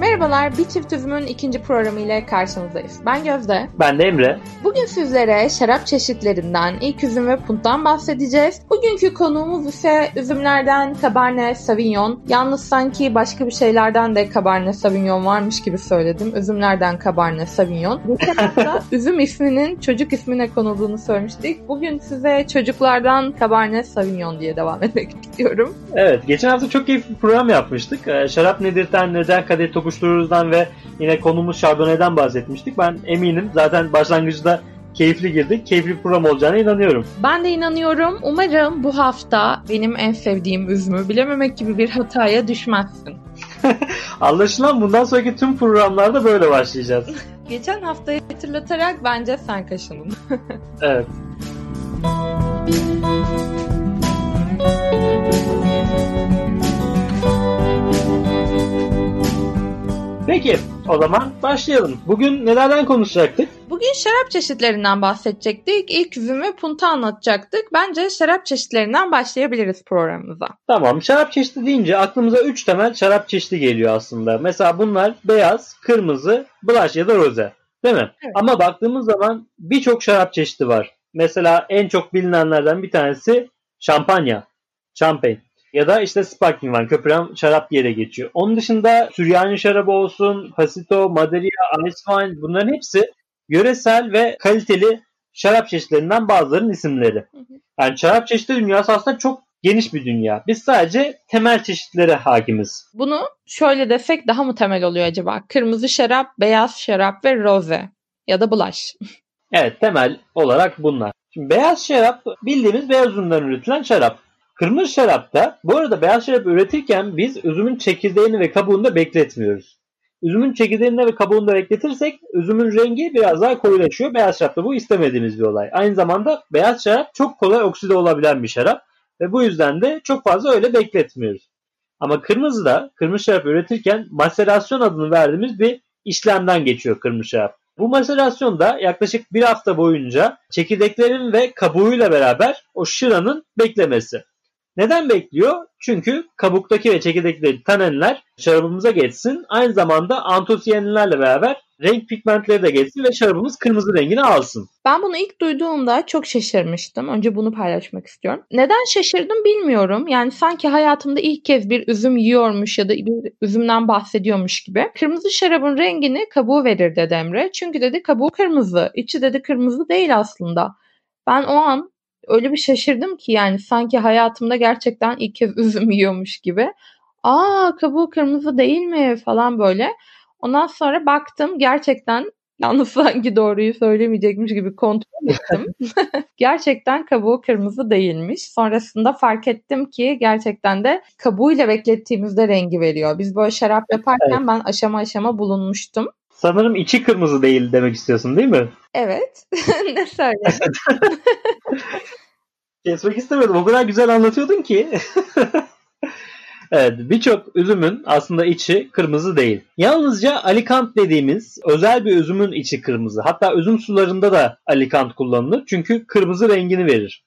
Merhabalar, Bir Çift Üzüm'ün ikinci programıyla karşınızdayız. Ben Gözde. Ben de Emre. Bugün sizlere şarap çeşitlerinden, ilk üzüm ve punttan bahsedeceğiz. Bugünkü konuğumuz ise üzümlerden Cabernet Sauvignon. Yalnız sanki başka bir şeylerden de Cabernet Sauvignon varmış gibi söyledim. Üzümlerden Cabernet Sauvignon. Geçen hafta üzüm isminin çocuk ismine konulduğunu söylemiştik. Bugün size çocuklardan Cabernet Sauvignon diye devam etmek istiyorum. Evet, geçen hafta çok keyifli bir program yapmıştık. Şarap nedir'den, neden kadeh tokuştururuzdan ve yine konumuz Chardonnay'den bahsetmiştik. Ben eminim zaten başlangıçta keyifli girdik. Keyifli program olacağına inanıyorum. Ben de inanıyorum. Umarım bu hafta benim en sevdiğim üzümü bilememek gibi bir hataya düşmezsin. Anlaşılan bundan sonraki tüm programlarda böyle başlayacağız. Geçen haftayı hatırlatarak bence sen kaşının. Evet. Peki, o zaman başlayalım. Bugün nelerden konuşacaktık? Bugün şarap çeşitlerinden bahsedecektik. İlk üzüm ve puntu anlatacaktık. Bence şarap çeşitlerinden başlayabiliriz programımıza. Tamam, şarap çeşidi deyince aklımıza 3 temel şarap çeşidi geliyor aslında. Mesela bunlar beyaz, kırmızı, blanc ya da rose, değil mi? Evet. Ama baktığımız zaman birçok şarap çeşidi var. Mesela en çok bilinenlerden bir tanesi Champagne. Ya da işte sparkling wine, köpüren şarap diye de geçiyor. Onun dışında Süryani şarabı olsun, Pasito, Madeira, ice wine, bunların hepsi yöresel ve kaliteli şarap çeşitlerinden bazılarının isimleri. Yani şarap çeşitli dünyası aslında çok geniş bir dünya. Biz sadece temel çeşitlere hakimiz. Bunu şöyle desek daha mı temel oluyor acaba? Kırmızı şarap, beyaz şarap ve rose ya da blanc. Evet, temel olarak bunlar. Şimdi beyaz şarap bildiğimiz beyaz üzümden üretilen şarap. Kırmızı şarapta, bu arada beyaz şarap üretirken biz üzümün çekirdeğini ve kabuğunu da bekletmiyoruz. Üzümün çekirdeğini ve kabuğunu da bekletirsek üzümün rengi biraz daha koyulaşıyor. Beyaz şarapta bu istemediğimiz bir olay. Aynı zamanda beyaz şarap çok kolay okside olabilen bir şarap ve bu yüzden de çok fazla öyle bekletmiyoruz. Ama kırmızı şarap üretirken maserasyon adını verdiğimiz bir işlemden geçiyor kırmızı şarap. Bu maserasyonda yaklaşık bir hafta boyunca çekirdeklerin ve kabuğuyla beraber o şıranın beklemesi. Neden bekliyor? Çünkü kabuktaki ve çekirdekteki tanenler şarabımıza geçsin. Aynı zamanda antosiyaninlerle beraber renk pigmentleri de geçsin ve şarabımız kırmızı rengini alsın. Ben bunu ilk duyduğumda çok şaşırmıştım. Önce bunu paylaşmak istiyorum. Neden şaşırdım bilmiyorum. Yani sanki hayatımda ilk kez bir üzüm yiyormuş ya da bir üzümden bahsediyormuş gibi. Kırmızı şarabın rengini kabuğu verir dedi Emre. Çünkü dedi kabuğu kırmızı. İçi dedi kırmızı değil aslında. Ben o an öyle bir şaşırdım ki yani sanki hayatımda gerçekten ilk kez üzüm yiyormuş gibi. Kabuğu kırmızı değil mi falan böyle. Ondan sonra baktım gerçekten yalnız sanki doğruyu söylemeyecekmiş gibi kontrol ettim. Gerçekten kabuğu kırmızı değilmiş. Sonrasında fark ettim ki gerçekten de kabuğuyla beklettiğimizde rengi veriyor. Biz böyle şarap yaparken ben aşama aşama bulunmuştum. Sanırım içi kırmızı değil demek istiyorsun değil mi? Evet. Ne söyledin? Kesmek istemiyordum. O kadar güzel anlatıyordun ki. Evet, birçok üzümün aslında içi kırmızı değil. Yalnızca Alikant dediğimiz özel bir üzümün içi kırmızı. Hatta üzüm sularında da Alikant kullanılır. Çünkü kırmızı rengini verir.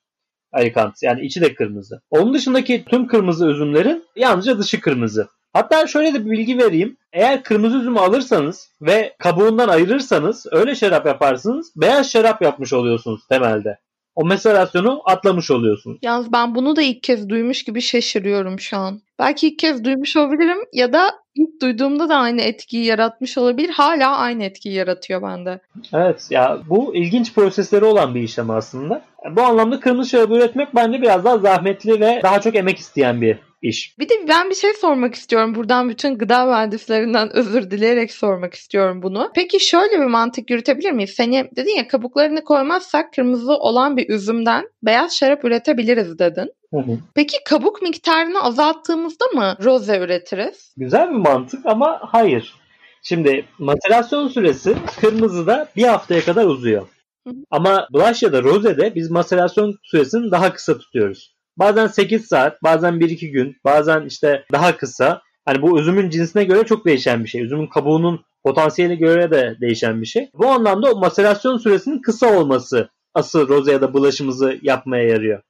Alikant yani içi de kırmızı. Onun dışındaki tüm kırmızı üzümlerin yalnızca dışı kırmızı. Hatta şöyle de bir bilgi vereyim. Eğer kırmızı üzümü alırsanız ve kabuğundan ayırırsanız öyle şarap yaparsınız. Beyaz şarap yapmış oluyorsunuz temelde. O maserasyonu atlamış oluyorsunuz. Yalnız ben bunu da ilk kez duymuş gibi şaşırıyorum şu an. Belki ilk kez duymuş olabilirim ya da ilk duyduğumda da aynı etkiyi yaratmış olabilir. Hala aynı etkiyi yaratıyor bende. Evet ya, bu ilginç prosesleri olan bir işlem aslında. Bu anlamda kırmızı şarabı üretmek bence biraz daha zahmetli ve daha çok emek isteyen bir iş. Bir de ben bir şey sormak istiyorum. Buradan bütün gıda mühendislerinden özür dileyerek sormak istiyorum bunu. Peki şöyle bir mantık yürütebilir miyiz? Seni dedin ya kabuklarını koymazsak kırmızı olan bir üzümden beyaz şarap üretebiliriz dedin. Hı. Peki kabuk miktarını azalttığımızda mı rose üretiriz? Güzel bir mantık ama hayır. Şimdi maserasyon süresi kırmızıda bir haftaya kadar uzuyor. Hı. Ama blanc ya da rose'de biz maserasyon süresini daha kısa tutuyoruz. Bazen 8 saat, bazen 1-2 gün, bazen işte daha kısa. Hani bu üzümün cinsine göre çok değişen bir şey. Üzümün kabuğunun potansiyeline göre de değişen bir şey. Bu anlamda o maserasyon süresinin kısa olması asıl roze ya da bulaşımızı yapmaya yarıyor.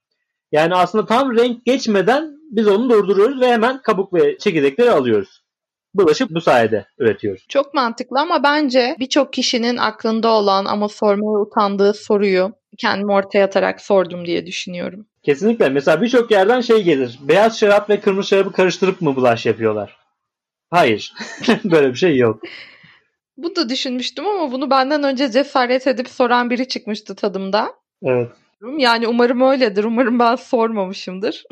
Yani aslında tam renk geçmeden biz onu durduruyoruz ve hemen kabuk ve çekirdekleri alıyoruz. Bulaşıp bu sayede üretiyoruz. Çok mantıklı ama bence birçok kişinin aklında olan ama sormaya utandığı soruyu kendimi ortaya atarak sordum diye düşünüyorum. Kesinlikle. Mesela birçok yerden şey gelir. Beyaz şarap ve kırmızı şarabı karıştırıp mı bulaş yapıyorlar? Hayır. Böyle bir şey yok. Bu da düşünmüştüm ama bunu benden önce cesaret edip soran biri çıkmıştı tadımda. Evet. Yani umarım öyledir. Umarım ben sormamışımdır.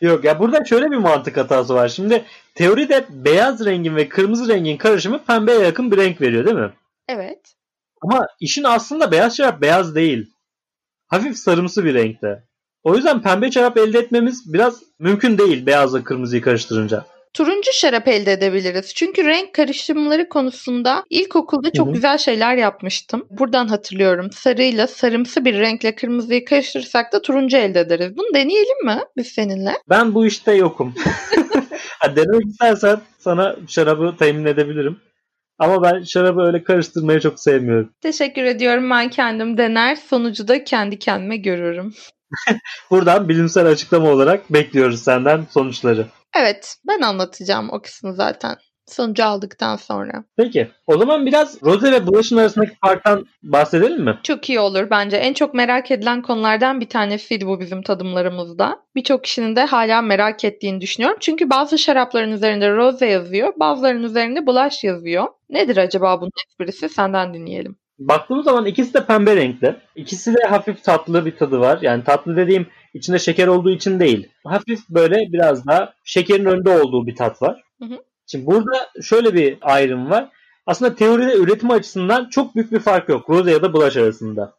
Yok ya, burada şöyle bir mantık hatası var. Şimdi teoride beyaz rengin ve kırmızı rengin karışımı pembeye yakın bir renk veriyor değil mi? Evet. Ama işin aslında beyaz şarap beyaz değil. Hafif sarımsı bir renkte. O yüzden pembe şarap elde etmemiz biraz mümkün değil beyazla kırmızıyı karıştırınca. Turuncu şarap elde edebiliriz. Çünkü renk karışımları konusunda ilkokulda çok güzel şeyler yapmıştım. Buradan hatırlıyorum. Sarıyla sarımsı bir renkle kırmızıyı karıştırırsak da turuncu elde ederiz. Bunu deneyelim mi biz seninle? Ben bu işte yokum. Denemek istersen sana şarabı temin edebilirim. Ama ben şarabı öyle karıştırmayı çok sevmiyorum. Teşekkür ediyorum. Ben kendim dener, sonucu da kendi kendime görürüm. Buradan bilimsel açıklama olarak bekliyoruz senden sonuçları. Evet, ben anlatacağım o kısmı zaten sonucu aldıktan sonra. Peki, o zaman biraz roze ve bulaşım arasındaki farktan bahsedelim mi? Çok iyi olur bence. En çok merak edilen konulardan bir tanesiydi bu bizim tadımlarımızda. Birçok kişinin de hala merak ettiğini düşünüyorum. Çünkü bazı şarapların üzerinde roze yazıyor, bazılarının üzerinde bulaş yazıyor. Nedir acaba bunun esprisi? Senden dinleyelim. Baktığımız zaman ikisi de pembe renkli. İkisi de hafif tatlı bir tadı var. Yani tatlı dediğim içinde şeker olduğu için değil. Hafif böyle biraz daha şekerin önde olduğu bir tat var. Hı hı. Şimdi burada şöyle bir ayrım var. Aslında teoride üretim açısından çok büyük bir fark yok roze ya da blush arasında.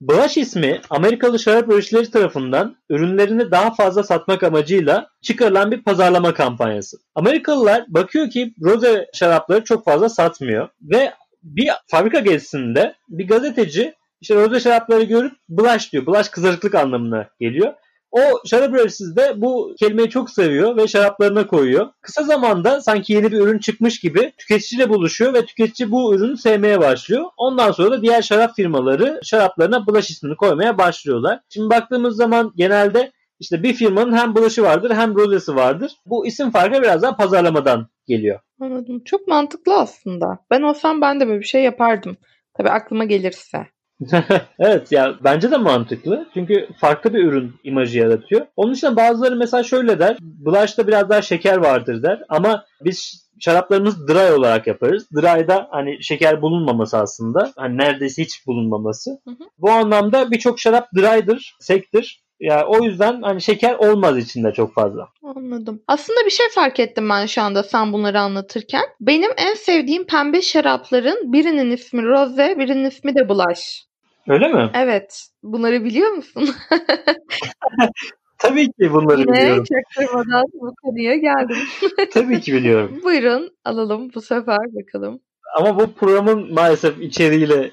Blush ismi Amerikalı şarap üreticileri tarafından ürünlerini daha fazla satmak amacıyla çıkarılan bir pazarlama kampanyası. Amerikalılar bakıyor ki roze şarapları çok fazla satmıyor ve bir fabrika gezisinde bir gazeteci işte roze şarapları görüp blush diyor. Blush kızarıklık anlamına geliyor. O şarap üreticisi de bu kelimeyi çok seviyor ve şaraplarına koyuyor. Kısa zamanda sanki yeni bir ürün çıkmış gibi tüketiciyle buluşuyor ve tüketici bu ürünü sevmeye başlıyor. Ondan sonra da diğer şarap firmaları şaraplarına blush ismini koymaya başlıyorlar. Şimdi baktığımız zaman genelde işte bir firmanın hem blush'ı vardır hem rozesi vardır. Bu isim farkı biraz daha pazarlamadan geliyor. Anladım. Çok mantıklı aslında. Ben olsam ben de böyle bir şey yapardım. Tabii aklıma gelirse. Evet ya, bence de mantıklı. Çünkü farklı bir ürün imajı yaratıyor. Onun için bazıları mesela şöyle der. Blush'ta biraz daha şeker vardır der. Ama biz şaraplarımızı dry olarak yaparız. Dry'da hani şeker bulunmaması aslında. Hani neredeyse hiç bulunmaması. Hı hı. Bu anlamda birçok şarap dry'dır, sektir. Yani o yüzden hani şeker olmaz içinde çok fazla. Anladım. Aslında bir şey fark ettim ben şu anda sen bunları anlatırken. Benim en sevdiğim pembe şarapların birinin ismi roze, birinin ismi de blush. Öyle mi? Evet. Bunları biliyor musun? Tabii ki bunları biliyorum. Çaktırmadan bu konuya geldim. Tabii ki biliyorum. Buyurun alalım bu sefer bakalım. Ama bu programın maalesef içeriğiyle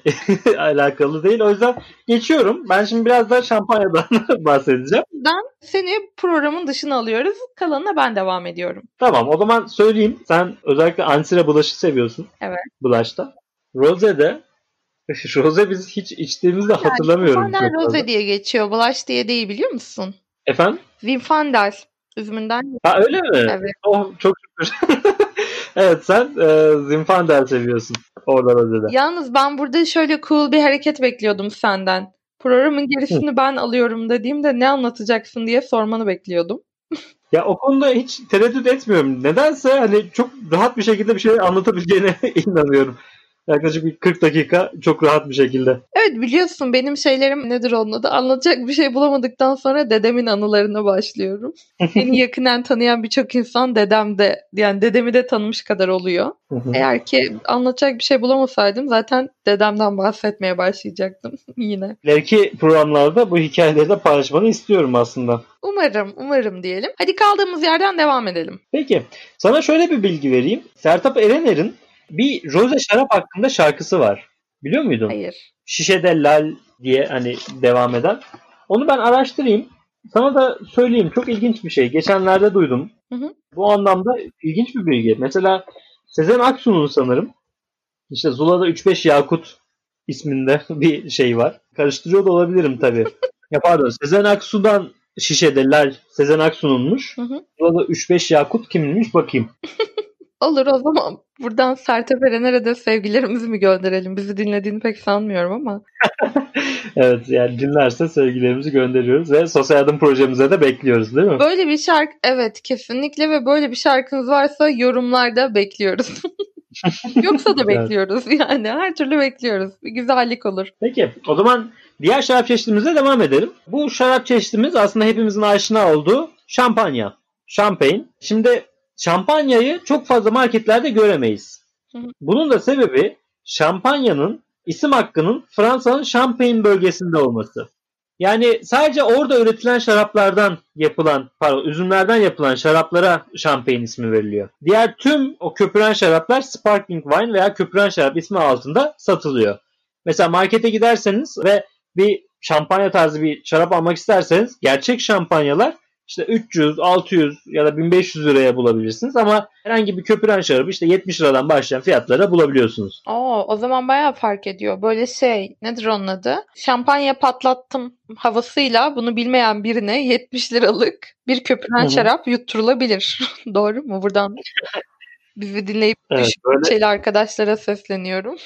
alakalı değil. O yüzden geçiyorum. Ben şimdi biraz daha şampanyadan bahsedeceğim. Ben seni programın dışına alıyoruz. Kalanına ben devam ediyorum. Tamam, o zaman söyleyeyim. Sen özellikle ansire bulaşı seviyorsun. Evet. Bulaşta. Roze'de. Roze biz hiç içtiğimizde yani hatırlamıyorum. Zinfandel roze diye geçiyor. Bulaş diye değil biliyor musun? Efendim? Zinfandel. Üzümünden. Ha öyle mi? Evet. Oh, çok şükür. Evet, sen Zinfandel seviyorsun orada rozede. Yalnız ben burada şöyle cool bir hareket bekliyordum senden. Programın gerisini ben alıyorum dediğimde ne anlatacaksın diye sormanı bekliyordum. Ya o konuda hiç tereddüt etmiyorum. Nedense hani çok rahat bir şekilde bir şey anlatabileceğine inanıyorum. Yaklaşık bir 40 dakika çok rahat bir şekilde. Evet, biliyorsun benim şeylerim nedir onunla da anlatacak bir şey bulamadıktan sonra dedemin anılarına başlıyorum. Beni yakından tanıyan birçok insan dedem de, yani dedemi de tanımış kadar oluyor. Eğer ki anlatacak bir şey bulamasaydım zaten dedemden bahsetmeye başlayacaktım yine. İleriki programlarda bu hikayeleri de paylaşmanı istiyorum aslında. Umarım diyelim. Hadi kaldığımız yerden devam edelim. Peki, sana şöyle bir bilgi vereyim. Sertap Erener'in bir roze şarap hakkında şarkısı var. Biliyor muydun? Hayır. Şişede lal diye hani devam eden. Onu ben araştırayım. Sana da söyleyeyim, çok ilginç bir şey. Geçenlerde duydum. Hı hı. Bu anlamda ilginç bir bilgi. Mesela Sezen Aksu'nun sanırım işte Zula'da 3-5 Yakut isminde bir şey var. Karıştırıyor da olabilirim tabii. Ya pardon, Sezen Aksu'dan şişedeler Sezen Aksu'nunmuş. Hı hı. Zula'da 3-5 Yakut kiminmiş bakayım. Olur o zaman. Buradan Sertap Erener'e de sevgilerimizi mi gönderelim? Bizi dinlediğini pek sanmıyorum ama. Evet yani dinlerse sevgilerimizi gönderiyoruz ve sosyal yardım projemize de bekliyoruz değil mi? Böyle bir şarkı, evet kesinlikle, ve böyle bir şarkınız varsa yorumlarda bekliyoruz. Yoksa da bekliyoruz yani, her türlü bekliyoruz. Bir güzellik olur. Peki o zaman diğer şarap çeşitimize devam edelim. Bu şarap çeşitimiz aslında hepimizin aşina olduğu şampanya. Champagne. Şimdi şampanyayı çok fazla marketlerde göremeyiz. Bunun da sebebi şampanyanın isim hakkının Fransa'nın Champagne bölgesinde olması. Yani sadece orada üretilen şaraplardan yapılan, pardon, üzümlerden yapılan şaraplara Champagne ismi veriliyor. Diğer tüm o köpüren şaraplar sparkling wine veya köpüren şarap ismi altında satılıyor. Mesela markete giderseniz ve bir şampanya tarzı bir şarap almak isterseniz gerçek şampanyalar İşte 300, 600 ya da 1500 liraya bulabilirsiniz ama herhangi bir köpüren şarabı işte 70 liradan başlayan fiyatlara bulabiliyorsunuz. O zaman bayağı fark ediyor. Böyle şey, nedir onun adı? Şampanya patlattım havasıyla bunu bilmeyen birine 70 liralık bir köpüren şarap yutturulabilir. Doğru mu? Buradan bizi dinleyip düşünceli arkadaşlara sesleniyorum.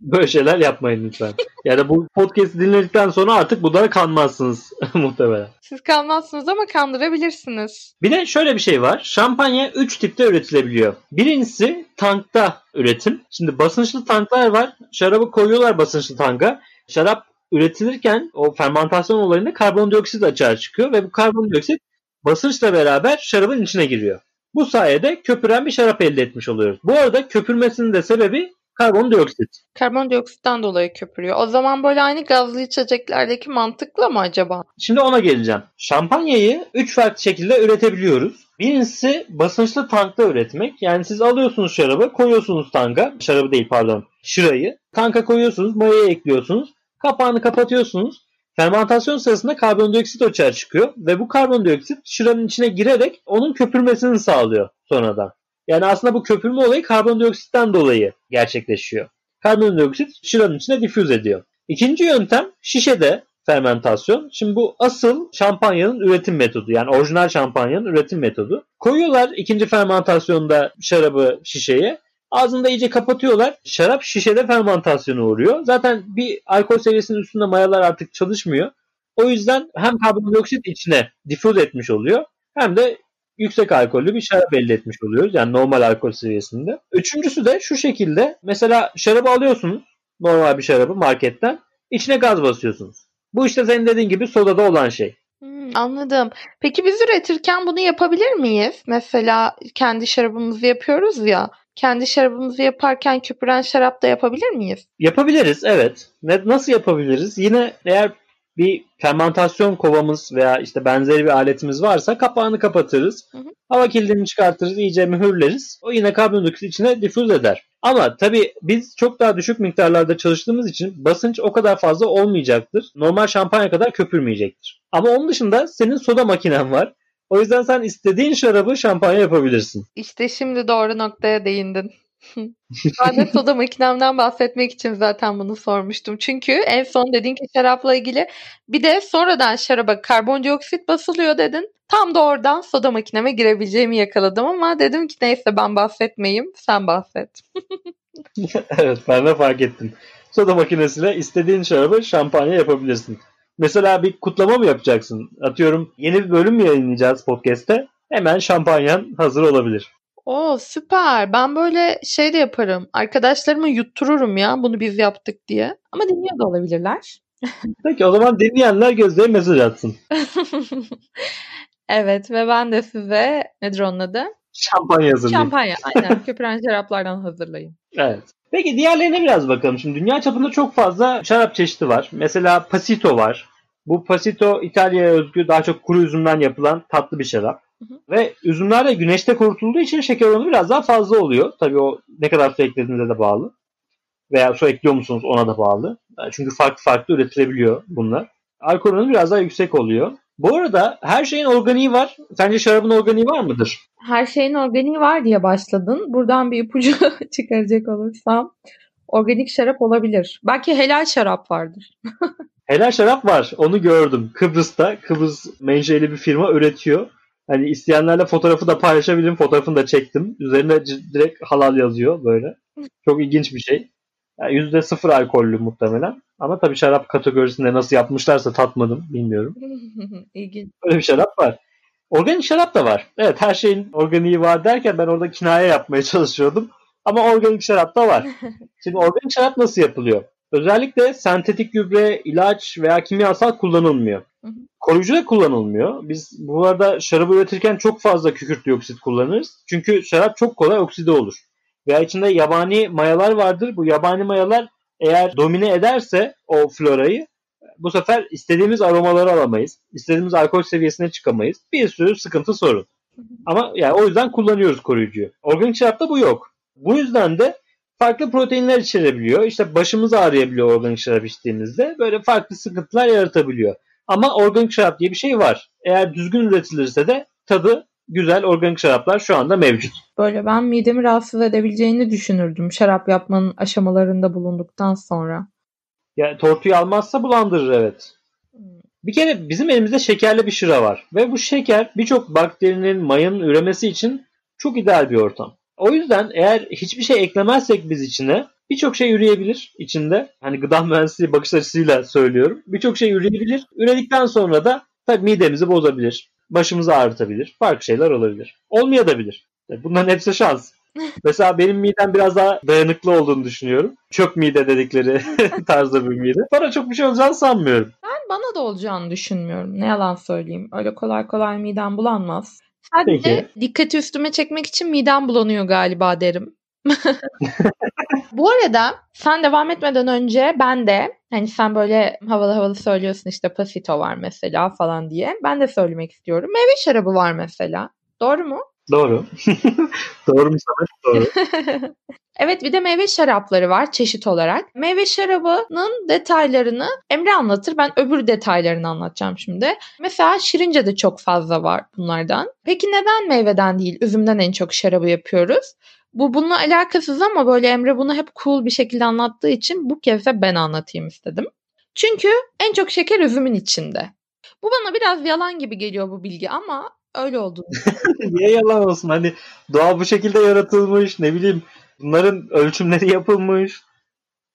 Böyle şeyler yapmayın lütfen. Yani bu podcast'i dinledikten sonra artık bunlara kanmazsınız muhtemelen. Siz kanmazsınız ama kandırabilirsiniz. Bir de şöyle bir şey var. Şampanya 3 tipte üretilebiliyor. Birincisi tankta üretim. Şimdi basınçlı tanklar var. Şarabı koyuyorlar basınçlı tanka. Şarap üretilirken o fermantasyon olayında karbondioksit açığa çıkıyor ve bu karbondioksit basınçla beraber şarabın içine giriyor. Bu sayede köpüren bir şarap elde etmiş oluyoruz. Bu arada köpürmesinin de sebebi karbondioksit. Karbondioksitten dolayı köpürüyor. O zaman böyle aynı gazlı içeceklerdeki mantıkla mı acaba? Şimdi ona geleceğim. Şampanyayı 3 farklı şekilde üretebiliyoruz. Birincisi basınçlı tankta üretmek. Yani siz alıyorsunuz şarabı, koyuyorsunuz tanka. Şarabı değil pardon, şırayı. Tanka koyuyorsunuz, mayayı ekliyorsunuz. Kapağını kapatıyorsunuz. Fermentasyon sırasında karbondioksit açığa çıkıyor ve bu karbondioksit şıranın içine girerek onun köpürmesini sağlıyor sonradan. Yani aslında bu köpürme olayı karbondioksitten dolayı gerçekleşiyor. Karbondioksit şıranın içine difüz ediyor. İkinci yöntem şişede fermentasyon. Şimdi bu asıl şampanyanın üretim metodu, yani orijinal şampanyanın üretim metodu. Koyuyorlar ikinci fermentasyonda şarabı şişeye. Ağzını da iyice kapatıyorlar. Şarap şişede fermentasyona uğruyor. Zaten bir alkol seviyesinin üstünde mayalar artık çalışmıyor. O yüzden hem karbondioksit içine difüz etmiş oluyor hem de yüksek alkollü bir şarap elde etmiş oluyoruz. Yani normal alkol seviyesinde. Üçüncüsü de şu şekilde. Mesela şarabı alıyorsunuz. Normal bir şarabı marketten. İçine gaz basıyorsunuz. Bu işte senin dediğin gibi sodada olan şey. Anladım. Peki biz üretirken bunu yapabilir miyiz? Mesela kendi şarabımızı yapıyoruz ya. Kendi şarabımızı yaparken köpüren şarap da yapabilir miyiz? Yapabiliriz, evet. Nasıl yapabiliriz? Yine eğer bir fermentasyon kovamız veya işte benzeri bir aletimiz varsa kapağını kapatırız. Hı hı. Hava kilidini çıkartırız, iyice mühürleriz. O yine karbondioksit içine difüz eder. Ama tabii biz çok daha düşük miktarlarda çalıştığımız için basınç o kadar fazla olmayacaktır. Normal şampanya kadar köpürmeyecektir. Ama onun dışında senin soda makinen var. O yüzden sen istediğin şarabı şampanya yapabilirsin. İşte şimdi doğru noktaya değindin. Ben de soda makinemden bahsetmek için zaten bunu sormuştum. Çünkü en son dedin ki şarapla ilgili bir de sonradan şaraba karbondioksit basılıyor dedin. Tam da oradan soda makineme girebileceğimi yakaladım ama dedim ki neyse ben bahsetmeyeyim, sen bahset. Evet, ben de fark ettim. Soda makinesiyle istediğin şarabı şampanya yapabilirsin. Mesela bir kutlama mı yapacaksın? Atıyorum yeni bir bölüm mü yayınlayacağız podcast'te? Hemen şampanyan hazır olabilir. Süper. Ben böyle şey de yaparım. Arkadaşlarımı yuttururum ya bunu biz yaptık diye. Ama dinliyor da olabilirler. Peki o zaman dinleyenler Gözde'ye mesaj atsın. Evet ve ben de size nedir onun adı? Şampanya hazırlayayım. Şampanya aynen. Köpüren şaraplardan hazırlayayım. Evet. Peki diğerlerine biraz bakalım. Şimdi dünya çapında çok fazla şarap çeşidi var. Mesela Pasito var. Bu Pasito İtalya'ya özgü daha çok kuru üzümden yapılan tatlı bir şarap. Hı hı. Ve üzümler de güneşte kurutulduğu için şeker oranı biraz daha fazla oluyor. Tabii o ne kadar su eklediğinize de bağlı. Veya su ekliyor musunuz ona da bağlı. Çünkü farklı farklı üretilebiliyor bunlar. Alkol oranı biraz daha yüksek oluyor. Bu arada her şeyin organiği var. Sence şarabın organiği var mıdır? Her şeyin organiği var diye başladın. Buradan bir ipucu çıkaracak olursam organik şarap olabilir. Belki helal şarap vardır. Helal şarap var. Onu gördüm. Kıbrıs'ta. Kıbrıs menşeli bir firma üretiyor. Hani isteyenlerle fotoğrafı da paylaşabilirim. Fotoğrafını da çektim. Üzerine direkt halal yazıyor böyle. Çok ilginç bir şey. Yani %0 alkollü muhtemelen. Ama tabii şarap kategorisinde nasıl yapmışlarsa tatmadım. Bilmiyorum. İlginç. Böyle bir şarap var. Organik şarap da var. Evet, her şeyin organiği var derken ben orada kinaye yapmaya çalışıyordum. Ama organik şarap da var. Şimdi organik şarap nasıl yapılıyor? Özellikle sentetik gübre, ilaç veya kimyasal kullanılmıyor. Koruyucu da kullanılmıyor. Biz bu arada şarabı üretirken çok fazla kükürt dioksit kullanırız. Çünkü şarap çok kolay okside olur. Veya içinde yabani mayalar vardır. Bu yabani mayalar eğer domine ederse o florayı, bu sefer istediğimiz aromaları alamayız. İstediğimiz alkol seviyesine çıkamayız. Bir sürü sıkıntı, sorun. Ama yani o yüzden kullanıyoruz koruyucuyu. Organik şarapta bu yok. Bu yüzden de farklı proteinler içerebiliyor. İşte başımız ağrıyabiliyor organik şarap içtiğimizde. Böyle farklı sıkıntılar yaratabiliyor. Ama organik şarap diye bir şey var. Eğer düzgün üretilirse de tadı güzel organik şaraplar şu anda mevcut. Böyle ben midemi rahatsız edebileceğini düşünürdüm şarap yapmanın aşamalarında bulunduktan sonra. Ya tortuyu almazsa bulandırır, evet. Bir kere bizim elimizde şekerli bir şıra var. Ve bu şeker birçok bakterinin, mayının üremesi için çok ideal bir ortam. O yüzden eğer hiçbir şey eklemezsek biz içine, birçok şey üreyebilir içinde. Hani gıda mühendisliği bakış açısıyla söylüyorum. Birçok şey üreyebilir. Üredikten sonra da tabii midemizi bozabilir. Başımızı ağrıtabilir. Farklı şeyler olabilir. Olmayabilir. Bunların hepsi şans. Mesela benim midem biraz daha dayanıklı olduğunu düşünüyorum. Çöp mide dedikleri tarzda bir mide. Bana çok bir şey olacağını sanmıyorum. Ben bana da olacağını düşünmüyorum. Ne yalan söyleyeyim. Öyle kolay kolay midem bulanmaz. Sadece dikkati üstüme çekmek için midem bulanıyor galiba derim. Bu arada sen devam etmeden önce ben de hani sen böyle havalı havalı söylüyorsun işte Pasito var mesela falan diye. Ben de söylemek istiyorum. Meyve şarabı var mesela. Doğru mu? Doğru. Doğru mu sana? Doğru. Evet, bir de meyve şarapları var çeşit olarak. Meyve şarabının detaylarını Emre anlatır. Ben öbür detaylarını anlatacağım şimdi. Mesela Şirince'de çok fazla var bunlardan. Peki neden meyveden değil, üzümden en çok şarabı yapıyoruz? Bu bununla alakasız ama böyle Emre bunu hep cool bir şekilde anlattığı için bu kez de ben anlatayım istedim. Çünkü en çok şeker üzümün içinde. Bu bana biraz yalan gibi geliyor bu bilgi ama öyle oldu. Niye yalan olsun? Hani doğa bu şekilde yaratılmış, ne bileyim bunların ölçümleri yapılmış.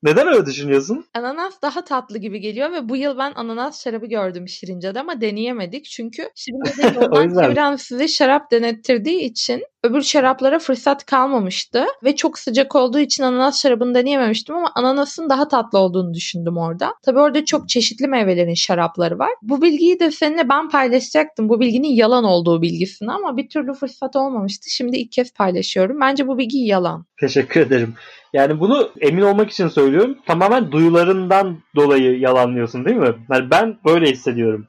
Neden öyle düşünüyorsun? Ananas daha tatlı gibi geliyor ve bu yıl ben ananas şarabı gördüm Şirince'de ama deneyemedik. Çünkü Şirince'de yoldan çeviren size şarap denettirdiği için öbür şaraplara fırsat kalmamıştı. Ve çok sıcak olduğu için ananas şarabını deneyememiştim ama ananasın daha tatlı olduğunu düşündüm orada. Tabii orada çok çeşitli meyvelerin şarapları var. Bu bilgiyi de seninle ben paylaşacaktım. Bu bilginin yalan olduğu bilgisini ama bir türlü fırsat olmamıştı. Şimdi ilk kez paylaşıyorum. Bence bu bilgi yalan. Teşekkür ederim. Yani bunu emin olmak için söylüyorum. Tamamen duyularından dolayı yalanlıyorsun değil mi? Yani ben böyle hissediyorum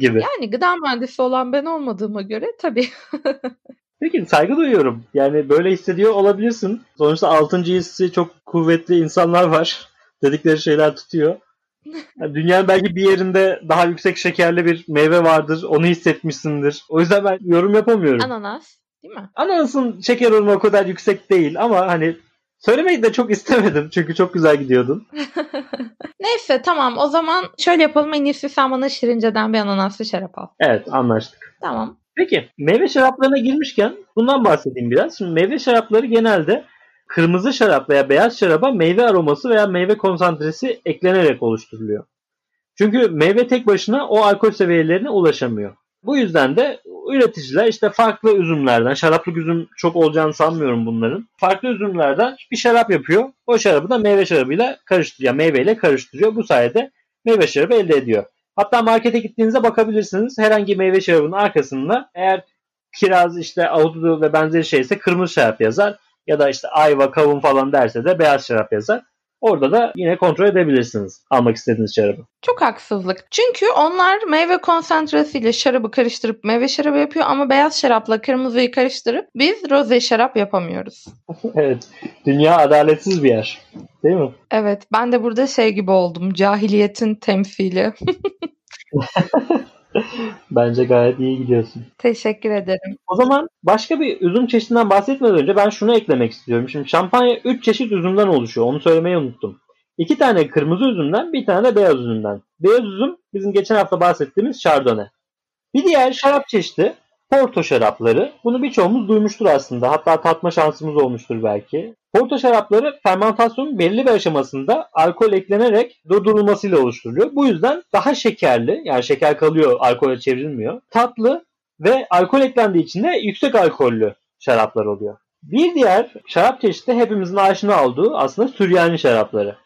gibi. Yani gıda mühendisi olan ben olmadığıma göre tabii. Peki, saygı duyuyorum. Yani böyle hissediyor olabilirsin. Sonuçta 6. hissi çok kuvvetli insanlar var. Dedikleri şeyler tutuyor. Yani dünyanın belki bir yerinde daha yüksek şekerli bir meyve vardır. Onu hissetmişsindir. O yüzden ben yorum yapamıyorum. Ananas değil mi? Ananasın şeker oranı o kadar yüksek değil ama hani... Söylemeyi de çok istemedim çünkü çok güzel gidiyordun. Neyse tamam, o zaman şöyle yapalım. En iyisi sen bana Şirince'den bir ananaslı şarap al. Evet, anlaştık. Tamam. Peki, meyve şaraplarına girmişken bundan bahsedeyim biraz. Şimdi meyve şarapları genelde kırmızı şarap veya beyaz şaraba meyve aroması veya meyve konsantresi eklenerek oluşturuluyor. Çünkü meyve tek başına o alkol seviyelerine ulaşamıyor. Bu yüzden de üreticiler işte farklı üzümlerden, şaraplık üzüm çok olacağını sanmıyorum bunların. Farklı üzümlerden bir şarap yapıyor. O şarabı da meyve şarabıyla karıştırıyor. Meyveyle karıştırıyor. Bu sayede meyve şarabı elde ediyor. Hatta markete gittiğinizde bakabilirsiniz. Herhangi meyve şarabının arkasında eğer kiraz, işte ahududu ve benzeri şeyse kırmızı şarap yazar. Ya da işte ayva, kavun falan derse de beyaz şarap yazar. Orada da yine kontrol edebilirsiniz almak istediğiniz şarabı. Çok haksızlık. Çünkü onlar meyve konsantresiyle şarabı karıştırıp meyve şarabı yapıyor ama beyaz şarapla kırmızıyı karıştırıp biz roze şarap yapamıyoruz. Evet. Dünya adaletsiz bir yer. Değil mi? Evet. Ben de burada şey gibi oldum. Cahiliyetin temsili. Bence gayet iyi gidiyorsun. Teşekkür ederim. O zaman başka bir üzüm çeşidinden bahsetmeden önce ben şunu eklemek istiyorum. Şimdi şampanya 3 çeşit üzümden oluşuyor. Onu söylemeyi unuttum. 2 tane kırmızı üzümden, bir tane de beyaz üzümden. Beyaz üzüm bizim geçen hafta bahsettiğimiz Chardonnay. Bir diğer şarap çeşidi Porto şarapları. Bunu birçoğumuz duymuştur aslında. Hatta tatma şansımız olmuştur belki. Porto şarapları fermentasyonun belli bir aşamasında alkol eklenerek durdurulmasıyla oluşturuluyor. Bu yüzden daha şekerli, yani şeker kalıyor, alkole çevrilmiyor. Tatlı ve alkol eklendiği için de yüksek alkollü şaraplar oluyor. Bir diğer şarap çeşidi hepimizin aşina olduğu aslında Süryani şarapları.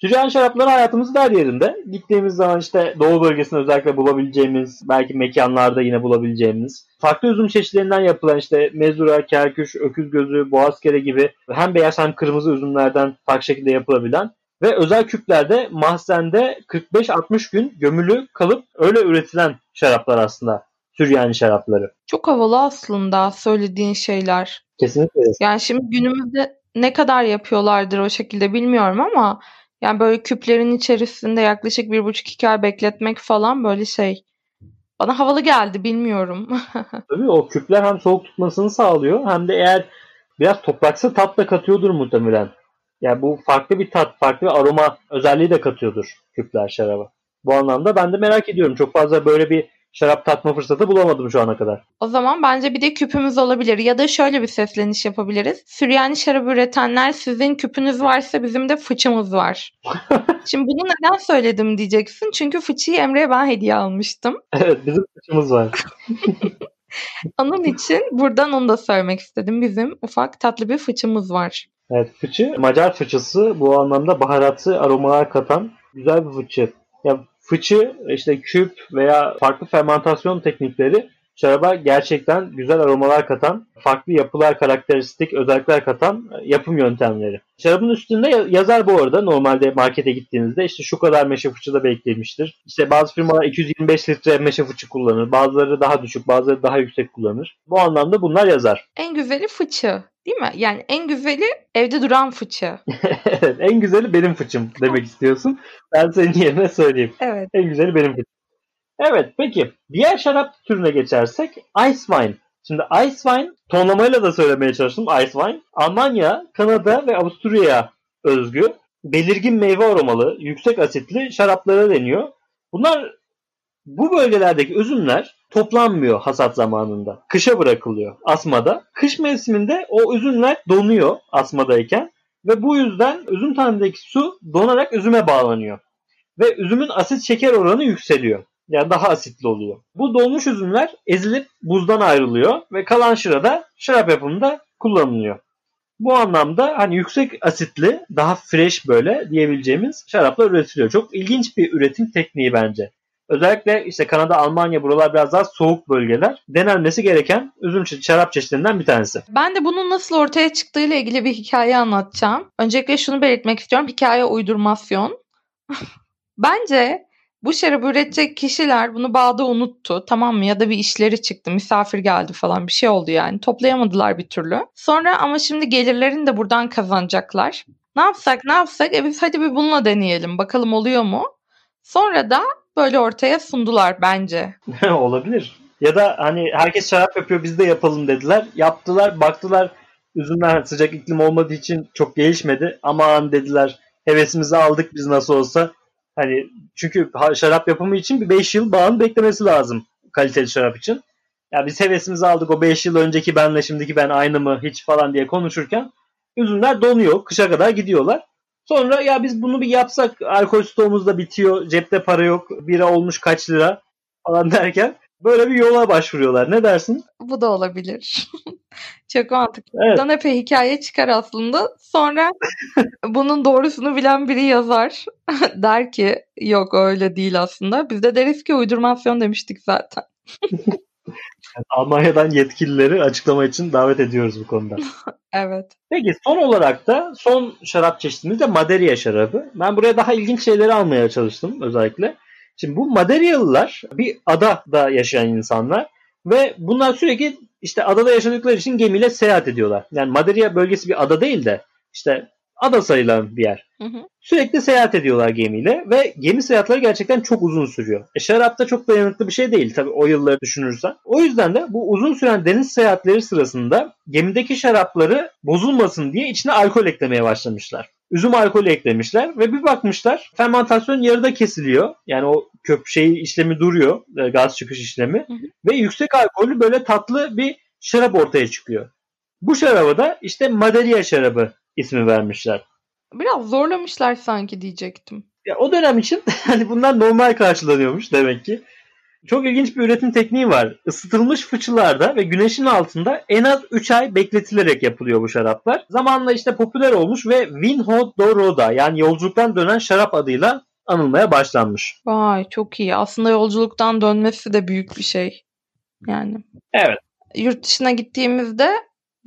Süryani şarapları hayatımızın her yerinde. Gittiğimiz zaman işte Doğu bölgesinde özellikle bulabileceğimiz, belki mekanlarda yine bulabileceğimiz, farklı üzüm çeşitlerinden yapılan işte Mezura, Kerküş, Öküzgözü, Boğazkere gibi hem beyaz hem kırmızı üzümlerden farklı şekilde yapılabilen ve özel küplerde mahzende 45-60 gün gömülü kalıp öyle üretilen şaraplar aslında. Süryani şarapları. Çok havalı aslında söylediğin şeyler. Kesinlikle. Yani şimdi günümüzde ne kadar yapıyorlardır o şekilde bilmiyorum ama yani böyle küplerin içerisinde yaklaşık 1,5-2 ay bekletmek falan böyle şey. Bana havalı geldi bilmiyorum. Tabii o küpler hem soğuk tutmasını sağlıyor hem de eğer biraz topraksı tat da katıyordur muhtemelen. Yani bu farklı bir tat, farklı bir aroma özelliği de katıyordur küpler şaraba. Bu anlamda ben de merak ediyorum. Çok fazla böyle bir şarap tatma fırsatı bulamadım şu ana kadar. O zaman bence bir de küpümüz olabilir. Ya da şöyle bir sesleniş yapabiliriz. Süryani şarabı üretenler, sizin küpünüz varsa bizim de fıçımız var. Şimdi bunu neden söyledim diyeceksin. Çünkü fıçıyı Emre'ye ben hediye almıştım. Evet, bizim fıçımız var. Onun için buradan onu da söylemek istedim. Bizim ufak tatlı bir fıçımız var. Evet, fıçı Macar fıçısı. Bu anlamda baharatı, aromalar katan güzel bir fıçı. Ya fıçı, işte küp veya farklı fermentasyon teknikleri şaraba gerçekten güzel aromalar katan, farklı yapılar, karakteristik özellikler katan yapım yöntemleri. Şarabın üstünde yazar bu arada normalde markete gittiğinizde işte şu kadar meşe fıçı da beklemiştir. İşte bazı firmalar 225 litre meşe fıçı kullanır, bazıları daha düşük, bazıları daha yüksek kullanır. Bu anlamda bunlar yazar. En güzeli fıçı. Değil mi? Yani en güzeli evde duran fıçı. Evet, en güzeli benim fıçım demek istiyorsun. Ben senin yerine söyleyeyim. Evet. En güzeli benim fıçım. Evet, peki. Diğer şarap türüne geçersek Ice Wine. Şimdi Ice Wine, tonlamayla da söylemeye çalıştım. Ice Wine, Almanya, Kanada ve Avusturya'ya özgü belirgin meyve aromalı, yüksek asitli şaraplara deniyor. Bunlar, bu bölgelerdeki üzümler toplanmıyor hasat zamanında. Kışa bırakılıyor asmada. Kış mevsiminde o üzümler donuyor asmadayken ve bu yüzden üzüm tanesindeki su donarak üzüme bağlanıyor. Ve üzümün asit şeker oranı yükseliyor. Yani daha asitli oluyor. Bu donmuş üzümler ezilip buzdan ayrılıyor ve kalan şıra da şarap yapımında kullanılıyor. Bu anlamda hani yüksek asitli, daha fresh böyle diyebileceğimiz şaraplar üretiliyor. Çok ilginç bir üretim tekniği bence. Özellikle işte Kanada, Almanya, buralar biraz daha soğuk bölgeler. Denenmesi gereken üzüm şarap çeşitlerinden bir tanesi. Ben de bunun nasıl ortaya çıktığıyla ilgili bir hikaye anlatacağım. Öncelikle şunu belirtmek istiyorum. Hikaye uydurmasyon. Bence bu şarabı üretecek kişiler bunu bağda unuttu. Tamam mı? Ya da bir işleri çıktı. Misafir geldi falan bir şey oldu yani. Toplayamadılar bir türlü. Sonra ama şimdi gelirlerini de buradan kazanacaklar. Ne yapsak? Biz hadi bir bununla deneyelim. Bakalım oluyor mu? Sonra da böyle ortaya sundular bence. Olabilir. Ya da hani herkes şarap yapıyor biz de yapalım dediler. Yaptılar, baktılar. Üzümler sıcak iklim olmadığı için çok gelişmedi. Aman dediler hevesimizi aldık biz nasıl olsa. Hani çünkü şarap yapımı için bir 5 yıl bağın beklemesi lazım kaliteli şarap için. Ya biz hevesimizi aldık o 5 yıl önceki benle şimdiki ben aynı mı hiç falan diye konuşurken üzümler donuyor. Kışa kadar gidiyorlar. Sonra ya biz bunu bir yapsak alkol stoğumuz da bitiyor, cepte para yok, bira olmuş kaç lira falan derken böyle bir yola başvuruyorlar. Ne dersin? Bu da olabilir. Çok mantıklı. Evet. Buradan epey hikaye çıkar aslında. Sonra bunun doğrusunu bilen biri yazar. Der ki yok öyle değil aslında. Biz de deriz ki uydurmasyon demiştik zaten. Almanya'dan yetkilileri açıklama için davet ediyoruz bu konuda. Evet. Peki son olarak da son şarap çeşidimiz de Madeira şarabı. Ben buraya daha ilginç şeyleri almaya çalıştım özellikle. Şimdi bu Madeiralılar bir adada yaşayan insanlar ve bunlar sürekli işte adada yaşadıkları için gemiyle seyahat ediyorlar. Yani Madeira bölgesi bir ada değil de işte ada sayılan bir yer. Hı hı. Sürekli seyahat ediyorlar gemiyle ve gemi seyahatleri gerçekten çok uzun sürüyor. Şarapta çok dayanıklı bir şey değil tabii o yılları düşünürsen. O yüzden de bu uzun süren deniz seyahatleri sırasında gemideki şarapları bozulmasın diye içine alkol eklemeye başlamışlar. Üzüm alkolü eklemişler ve bir bakmışlar fermentasyon yarıda kesiliyor. Yani o köp şeyi işlemi duruyor, gaz çıkış işlemi. Hı hı. Ve yüksek alkollü böyle tatlı bir şarap ortaya çıkıyor. Bu şaraba da işte Madeira şarabı ismi vermişler. Biraz zorlamışlar sanki diyecektim. Ya o dönem için hani bunlar normal karşılanıyormuş demek ki. Çok ilginç bir üretim tekniği var. Isıtılmış fıçılarda ve güneşin altında en az 3 ay bekletilerek yapılıyor bu şaraplar. Zamanla işte popüler olmuş ve Vinho do Roda yani yolculuktan dönen şarap adıyla anılmaya başlanmış. Vay çok iyi. Aslında yolculuktan dönmesi de büyük bir şey. Yani. Evet. Yurt dışına gittiğimizde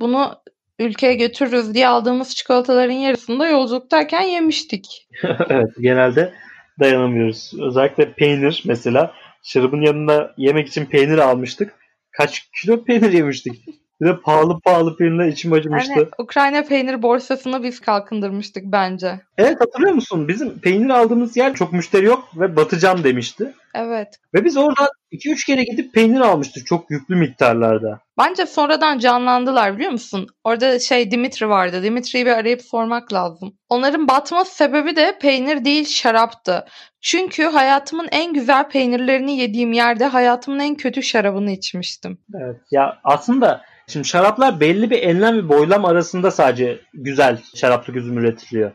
bunu ülkeye götürürüz diye aldığımız çikolataların yarısını da yolculuktayken yemiştik. Evet genelde dayanamıyoruz. Özellikle peynir mesela. Şarabın yanında yemek için peynir almıştık. Kaç kilo peynir yemiştik. Bir de pahalı peynirler içim acımıştı. Evet, Ukrayna peynir borsasını biz kalkındırmıştık bence. Evet hatırlıyor musun? Bizim peynir aldığımız yer çok müşteri yok ve batacağım demişti. Evet. Ve biz oradan 2-3 kere gidip peynir almıştık çok yüklü miktarlarda. Bence sonradan canlandılar biliyor musun? Orada Dimitri vardı. Dimitri'yi bir arayıp sormak lazım. Onların batma sebebi de peynir değil şaraptı. Çünkü hayatımın en güzel peynirlerini yediğim yerde hayatımın en kötü şarabını içmiştim. Evet ya aslında şimdi şaraplar belli bir enlem ve boylam arasında sadece güzel şaraplık üzüm üretiliyor.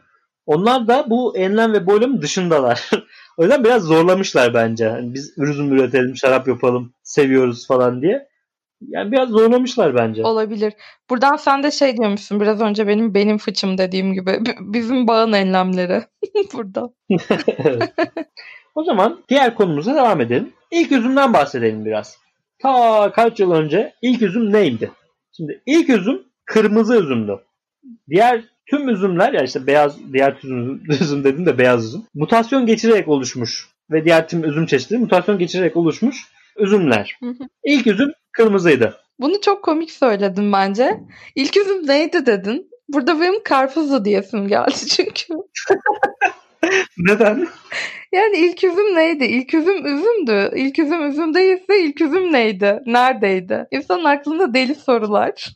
Onlar da bu enlem ve boylamın dışındalar. O yüzden biraz zorlamışlar bence. Yani biz üzüm üretelim, şarap yapalım, seviyoruz falan diye. Yani biraz zorlamışlar bence. Olabilir. Buradan sen de diyormuşsun biraz önce benim fıçım dediğim gibi. Bizim bağın enlemleri. Burada. Evet. O zaman diğer konumuza devam edelim. İlk üzümden bahsedelim biraz. Ta kaç yıl önce ilk üzüm neydi? Şimdi ilk üzüm kırmızı üzümdü. Diğer tüm üzümler yani işte beyaz diğer tüm üzüm dedim de beyaz üzüm. Mutasyon geçirerek oluşmuş ve diğer tüm üzüm çeşitleri mutasyon geçirerek oluşmuş üzümler. Hı hı. İlk üzüm kırmızıydı. Bunu çok komik söyledin bence. İlk üzüm neydi dedin? Burada benim karpuzdu diyesim geldi çünkü. Neden? Yani ilk üzüm neydi? İlk üzüm üzümdü. İlk üzüm üzüm değilse ilk üzüm neydi? Neredeydi? İnsanın aklında deli sorular.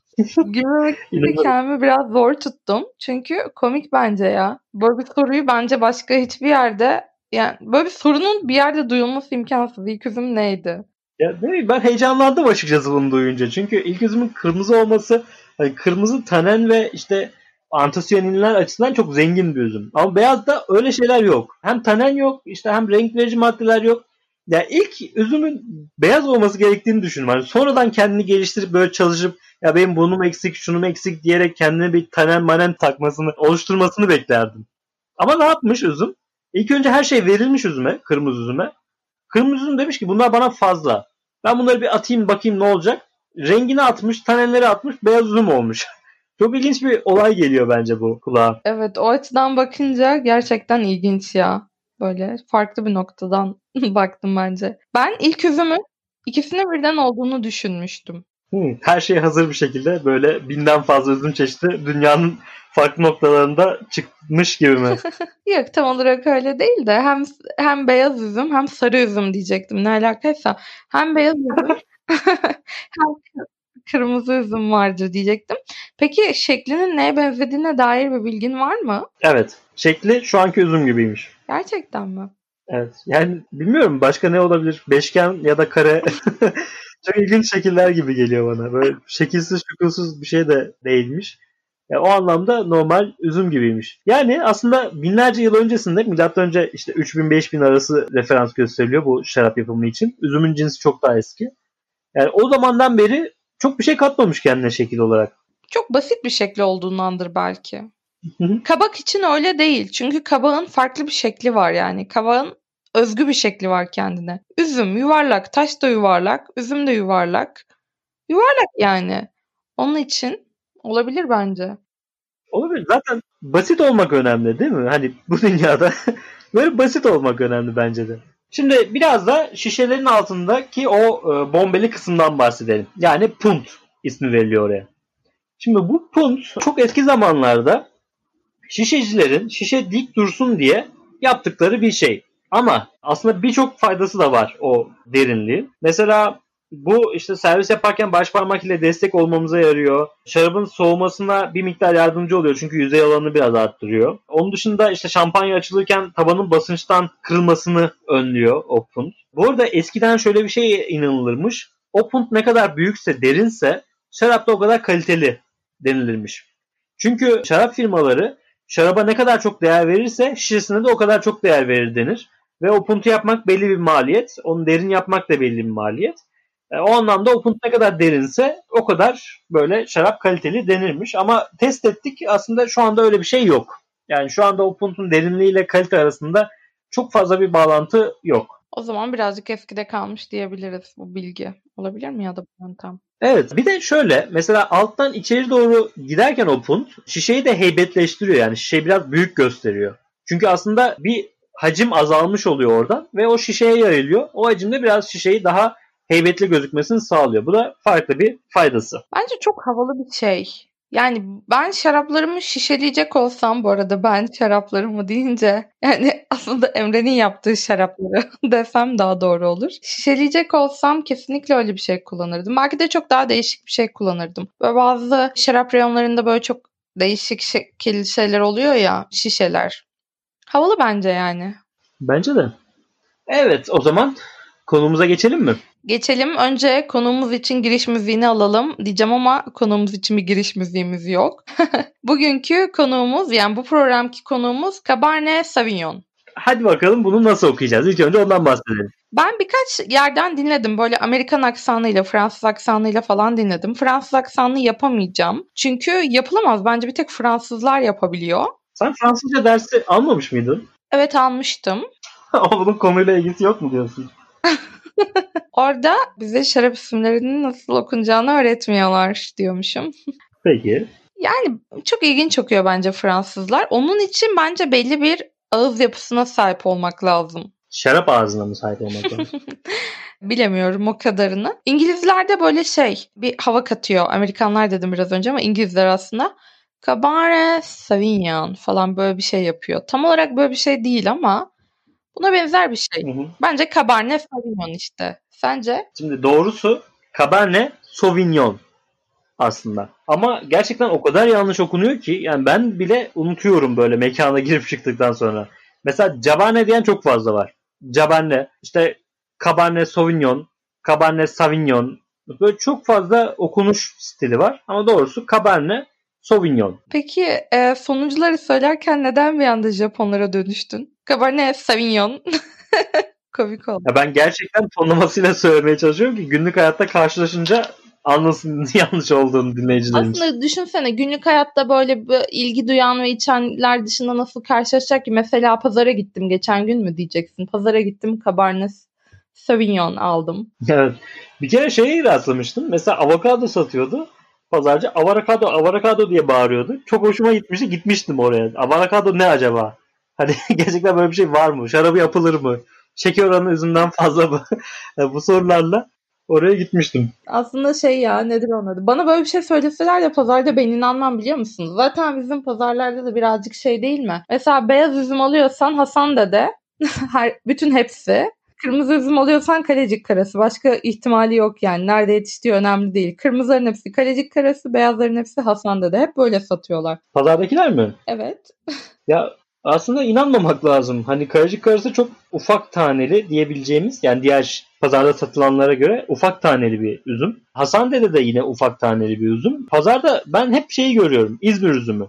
Gülmekte kendimi biraz zor tuttum. Çünkü komik bence ya. Böyle bir soruyu bence başka hiçbir yerde yani böyle bir sorunun bir yerde duyulması imkansız. İlk üzüm neydi? Ya ne bileyim ben heyecanlandım açıkçası bunu duyunca. Çünkü ilk üzümün kırmızı olması hani kırmızı tanen ve işte antosiyaninler açısından çok zengin bir üzüm. Ama beyazda öyle şeyler yok. Hem tanen yok, işte hem renk verici maddeler yok. Yani ilk üzümün beyaz olması gerektiğini düşünüyorum. Yani sonradan kendini geliştirip böyle çalışıp ya benim burnum eksik, şunum eksik diyerek kendine bir tanen manen takmasını, oluşturmasını beklerdim. Ama ne yapmış üzüm? İlk önce her şey verilmiş üzüme, kırmızı üzüme. Kırmızı üzüm demiş ki bunlar bana fazla. Ben bunları bir atayım bakayım ne olacak? Rengini atmış, tanenleri atmış, beyaz üzüm olmuş. Çok ilginç bir olay geliyor bence bu kulağa. Evet o açıdan bakınca gerçekten ilginç ya. Böyle farklı bir noktadan baktım bence. Ben ilk üzümün ikisinin birden olduğunu düşünmüştüm. Her şey hazır bir şekilde böyle 1000'den fazla üzüm çeşidi dünyanın farklı noktalarında çıkmış gibi mi? Yok tam olarak öyle değil de hem beyaz üzüm hem sarı üzüm diyecektim ne alakaysa. Hem beyaz üzüm hem kırmızı üzüm vardır diyecektim. Peki şeklinin neye benzediğine dair bir bilgin var mı? Evet. Şekli şu anki üzüm gibiymiş. Gerçekten mi? Evet. Yani bilmiyorum başka ne olabilir? Beşgen ya da kare. Çok ilginç şekiller gibi geliyor bana. Böyle şekilsiz şukulsuz bir şey de değilmiş. Yani o anlamda normal üzüm gibiymiş. Yani aslında binlerce yıl öncesinde milattan önce işte 3000-5000 arası referans gösteriliyor bu şarap yapımı için. Üzümün cinsi çok daha eski. Yani o zamandan beri çok bir şey katmamış kendine şekil olarak. Çok basit bir şekli olduğundandır belki. Kabak için öyle değil. Çünkü kabağın farklı bir şekli var yani. Kabağın özgü bir şekli var kendine. Üzüm yuvarlak, taş da yuvarlak, üzüm de yuvarlak. Yuvarlak yani. Onun için olabilir bence. Olabilir. Zaten basit olmak önemli değil mi? Hani bu dünyada böyle basit olmak önemli bence de. Şimdi biraz da şişelerin altındaki o bombeli kısımdan bahsedelim. Yani punt ismi veriliyor oraya. Şimdi bu punt çok eski zamanlarda şişecilerin şişe dik dursun diye yaptıkları bir şey. Ama aslında birçok faydası da var o derinliğin. Mesela bu işte servis yaparken baş parmak ile destek olmamıza yarıyor. Şarabın soğumasına bir miktar yardımcı oluyor çünkü yüzey alanını biraz arttırıyor. Onun dışında işte şampanya açılırken tabanın basınçtan kırılmasını önlüyor o punt. Bu arada eskiden şöyle bir şeye inanılırmış. O punt ne kadar büyükse, derinse şarap da o kadar kaliteli denilirmiş. Çünkü şarap firmaları şaraba ne kadar çok değer verirse şişesine de o kadar çok değer verir denir. Ve o puntu yapmak belli bir maliyet. Onu derin yapmak da belli bir maliyet. O anlamda o punt ne kadar derinse o kadar böyle şarap kaliteli denirmiş. Ama test ettik, aslında şu anda öyle bir şey yok. Yani şu anda o puntun derinliğiyle kalite arasında çok fazla bir bağlantı yok. O zaman birazcık eskide kalmış diyebiliriz bu bilgi. Olabilir mi ya da bu yöntem? Evet, bir de şöyle mesela alttan içeri doğru giderken o punt şişeyi de heybetleştiriyor. Yani şişeyi biraz büyük gösteriyor. Çünkü aslında bir hacim azalmış oluyor oradan ve o şişeye yayılıyor. O hacimde biraz şişeyi daha heybetli gözükmesini sağlıyor. Bu da farklı bir faydası. Bence çok havalı bir şey. Yani ben şaraplarımı şişeleyecek olsam, bu arada ben şaraplarımı deyince yani aslında Emre'nin yaptığı şarapları desem daha doğru olur. Şişeleyecek olsam kesinlikle öyle bir şey kullanırdım. Belki de çok daha değişik bir şey kullanırdım. Böyle bazı şarap reyonlarında böyle çok değişik şekilli şeyler oluyor ya, şişeler. Havalı bence yani. Bence de. Evet, o zaman konumuza geçelim mi? Geçelim. Önce konuğumuz için giriş müziğini alalım diyeceğim ama konuğumuz için bir giriş müziğimiz yok. Bugünkü konuğumuz, yani bu programki konuğumuz Cabernet Sauvignon. Hadi bakalım bunu nasıl okuyacağız? İlk önce ondan bahsedelim. Ben birkaç yerden dinledim. Böyle Amerikan aksanıyla, Fransız aksanıyla falan dinledim. Fransız aksanını yapamayacağım. Çünkü yapılamaz. Bence bir tek Fransızlar yapabiliyor. Sen Fransızca dersi almamış mıydın? Evet, almıştım. Ama bunun konuyla ilgisi yok mu diyorsun? Orada bize şarap isimlerinin nasıl okunacağını öğretmiyorlar diyormuşum. Peki. Yani çok ilginç okuyor bence Fransızlar. Onun için bence belli bir ağız yapısına sahip olmak lazım. Şarap ağzına mı sahip olmak lazım? Bilemiyorum o kadarını. İngilizlerde böyle şey bir hava katıyor. Amerikanlar dedim biraz önce ama İngilizler aslında Cabernet Sauvignon falan böyle bir şey yapıyor. Tam olarak böyle bir şey değil ama buna benzer bir şey. Hı hı. Bence Cabernet Sauvignon işte. Sence? Şimdi doğrusu Cabernet Sauvignon aslında. Ama gerçekten o kadar yanlış okunuyor ki yani ben bile unutuyorum böyle mekana girip çıktıktan sonra. Mesela Cabernet diyen çok fazla var. Cabernet, işte Cabernet Sauvignon, Cabernet Sauvignon. Böyle çok fazla okunuş stili var. Ama doğrusu Cabernet Sauvignon. Peki sonuçları söylerken neden bir anda Japonlara dönüştün? Cabernet Sauvignon. Komik oldu. Ya ben gerçekten tonlamasıyla söylemeye çalışıyorum ki günlük hayatta karşılaşınca anlasın yanlış olduğunu dinleyicilerimiz. Aslında düşünsene günlük hayatta böyle ilgi duyan ve içenler dışında nasıl karşılaşacak ki? Mesela pazara gittim geçen gün mü diyeceksin? Pazara gittim Cabernet Sauvignon aldım. Evet. Bir kere şeye rastlamıştım. Mesela avokado satıyordu. Pazarcı avokado diye bağırıyordu. Çok hoşuma gitmişti. Gitmiştim oraya. Avokado ne acaba? Hani gerçekten böyle bir şey var mı? Şarabı yapılır mı? Şeker oranı üzümden fazla mı? Bu sorularla oraya gitmiştim. Aslında şey ya, nedir onun adı? Bana böyle bir şey söyleseler de pazarda ben inanmam, biliyor musunuz? Zaten bizim pazarlarda da birazcık şey değil mi? Mesela beyaz üzüm alıyorsan Hasan Dede, bütün hepsi. Kırmızı üzüm alıyorsan Kalecik Karası. Başka ihtimali yok yani. Nerede yetiştiği önemli değil. Kırmızıların hepsi Kalecik Karası, beyazların hepsi Hasan Dede. Hep böyle satıyorlar. Pazardakiler mi? Evet. Ya aslında inanmamak lazım. Hani Kalecik Karası çok ufak taneli diyebileceğimiz, yani diğer pazarda satılanlara göre ufak taneli bir üzüm. Hasan Dede de yine ufak taneli bir üzüm. Pazarda ben hep şeyi görüyorum. İzmir üzümü.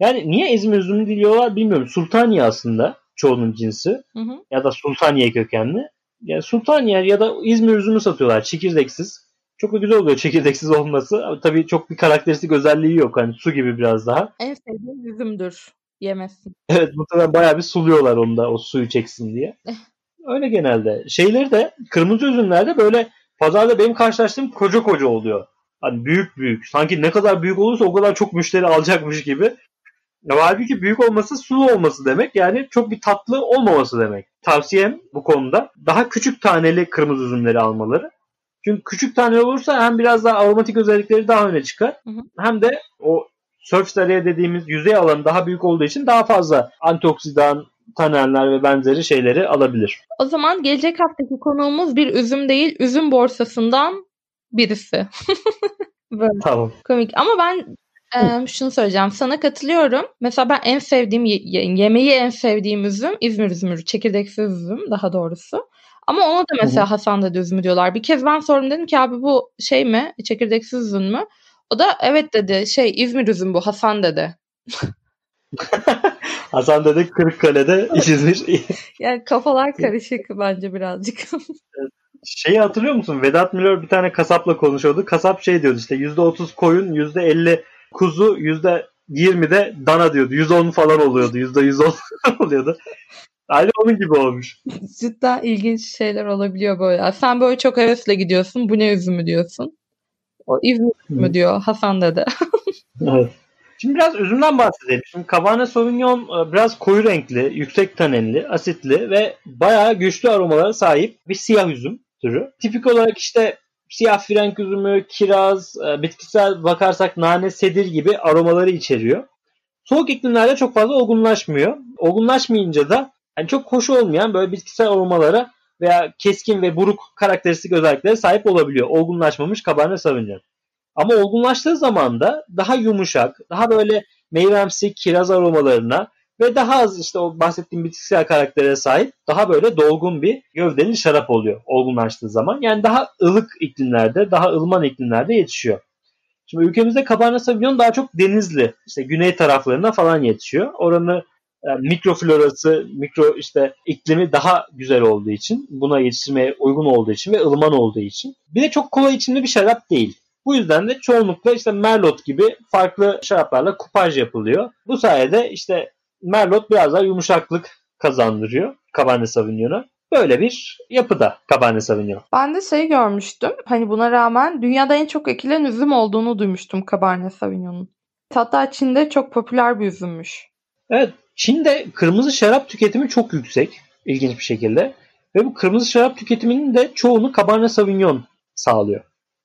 Yani niye İzmir üzümü diyorlar bilmiyorum. Sultaniye aslında çoğunun cinsi. Hı hı. Ya da Sultaniye kökenli. Yani Sultaniye ya da İzmir üzümü satıyorlar çekirdeksiz. Çok da güzel oluyor çekirdeksiz olması. Tabii çok bir karakteristik özelliği yok. Hani su gibi biraz daha. En sevdiğim üzümdür. Yemezsin. Evet, muhtemelen bayağı bir suluyorlar onu da o suyu çeksin diye. Öyle genelde. Şeyleri de kırmızı üzümlerde böyle pazarda benim karşılaştığım koca koca oluyor. Hani büyük büyük. Sanki ne kadar büyük olursa o kadar çok müşteri alacakmış gibi. Halbuki büyük olması sulu olması demek. Yani çok bir tatlı olmaması demek. Tavsiyem bu konuda daha küçük taneli kırmızı üzümleri almaları. Çünkü küçük taneli olursa hem biraz daha aromatik özellikleri daha öne çıkar. Hı hı. Hem de o surface dediğimiz yüzey alanı daha büyük olduğu için daha fazla antioksidan, tanenler ve benzeri şeyleri alabilir. O zaman gelecek haftaki konuğumuz bir üzüm değil, üzüm borsasından birisi. Böyle. Tamam. Komik. Ama ben şunu söyleyeceğim. Sana katılıyorum. Mesela ben en sevdiğim yemeği en sevdiğim üzüm İzmir üzümü. Çekirdeksiz üzüm daha doğrusu. Ama ona da mesela Hasan Dede üzümü diyorlar. Bir kez ben sordum, dedim ki abi bu şey mi? Çekirdeksiz üzüm mü? O da evet dedi. Şey İzmir üzüm bu Hasan Dede. Hasan Dede Kırıkkale'de İzmir. Yani kafalar karışık bence birazcık. Şeyi hatırlıyor musun? Vedat Müller bir tane kasapla konuşuyordu. Kasap şey diyordu işte %30 koyun, %50 kuzu, %20 de dana diyordu. %10 falan oluyordu. %110 oluyordu. Aynı onun gibi olmuş. Cidden ilginç şeyler olabiliyor böyle. Sen böyle çok hevesle gidiyorsun. Bu ne üzümü diyorsun. O İzmir üzümü diyor Hasan Dede. Evet. Şimdi biraz üzümden bahsedelim. Şimdi Cabernet Sauvignon biraz koyu renkli, yüksek tanenli, asitli ve bayağı güçlü aromalara sahip bir siyah üzüm türü. Tipik olarak işte siyah frenk üzümü, kiraz, bitkisel bakarsak nane, sedir gibi aromaları içeriyor. Soğuk iklimlerde çok fazla olgunlaşmıyor. Olgunlaşmayınca da yani çok hoş olmayan böyle bitkisel aromalara veya keskin ve buruk karakteristik özelliklere sahip olabiliyor. Olgunlaşmamış Cabernet Sauvignon. Ama olgunlaştığı zaman da daha yumuşak, daha böyle meyvemsi kiraz aromalarına ve daha az işte o bahsettiğim bitkisel karaktere sahip daha böyle dolgun bir gövdeli şarap oluyor olgunlaştığı zaman. Yani daha ılık iklimlerde, daha ılıman iklimlerde yetişiyor. Şimdi ülkemizde Cabernet Sauvignon daha çok denizli, işte güney taraflarına falan yetişiyor. Oranın mikroflorası, iklimi daha güzel olduğu için, buna yetiştirmeye uygun olduğu için ve ılıman olduğu için. Bir de çok kolay içimli bir şarap değil. Bu yüzden de çoğunlukla işte Merlot gibi farklı şaraplarla kupaj yapılıyor. Bu sayede işte Merlot biraz daha yumuşaklık kazandırıyor Cabernet Sauvignon'a. Böyle bir yapıda Cabernet Sauvignon. Ben de şey görmüştüm. Hani buna rağmen dünyada en çok ekilen üzüm olduğunu duymuştum Cabernet Sauvignon'un. Hatta Çin'de çok popüler bir üzümmüş. Evet, Çin'de kırmızı şarap tüketimi çok yüksek ilginç bir şekilde. Ve bu kırmızı şarap tüketiminin de çoğunu Cabernet Sauvignon sağlıyor.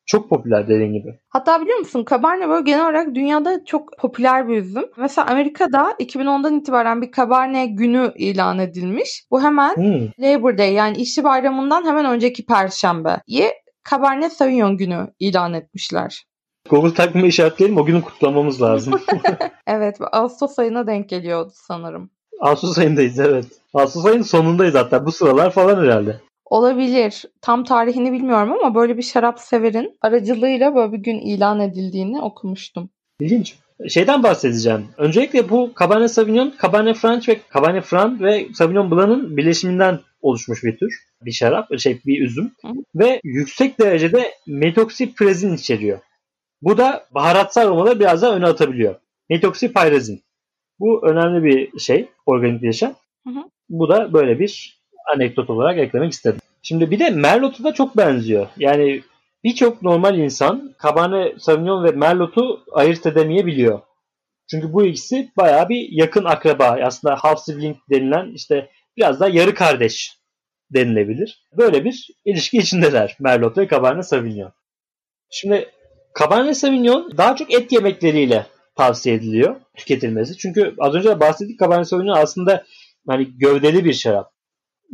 Çok popüler dediğin gibi. Hatta biliyor musun Cabernet böyle genel olarak dünyada çok popüler bir üzüm. Mesela Amerika'da 2010'dan itibaren bir Cabernet günü ilan edilmiş. Bu hemen Labor Day yani işçi bayramından hemen önceki Perşembe'yi Cabernet Sauvignon günü ilan etmişler. Google takvime işaretleyelim, o günü kutlamamız lazım. Evet, Ağustos ayına denk geliyordu sanırım. Ağustos ayındayız evet. Ağustos ayının sonundayız hatta bu sıralar falan herhalde. Olabilir. Tam tarihini bilmiyorum ama böyle bir şarap severin aracılığıyla böyle bir gün ilan edildiğini okumuştum. İlginç. Şeyden bahsedeceğim. Öncelikle bu Cabernet Sauvignon, Cabernet Franc ve Sauvignon Blanc'ın birleşiminden oluşmuş bir tür. Bir şarap, bir üzüm. Hı. Ve yüksek derecede metoksipirezin içeriyor. Bu da baharatsı aromaları biraz daha öne atabiliyor. Metoksipirezin. Bu önemli bir şey. Organik bileşen. Bu da böyle bir anekdot olarak eklemek istedim. Şimdi bir de Merlot'u da çok benziyor. Yani birçok normal insan Cabernet Sauvignon ve Merlot'u ayırt edemeyebiliyor. Çünkü bu ikisi bayağı bir yakın akraba. Aslında half sibling denilen işte biraz daha yarı kardeş denilebilir. Böyle bir ilişki içindeler Merlot ve Cabernet Sauvignon. Şimdi Cabernet Sauvignon daha çok et yemekleriyle tavsiye ediliyor tüketilmesi. Çünkü az önce de bahsettik Cabernet Sauvignon aslında hani gövdeli bir şarap.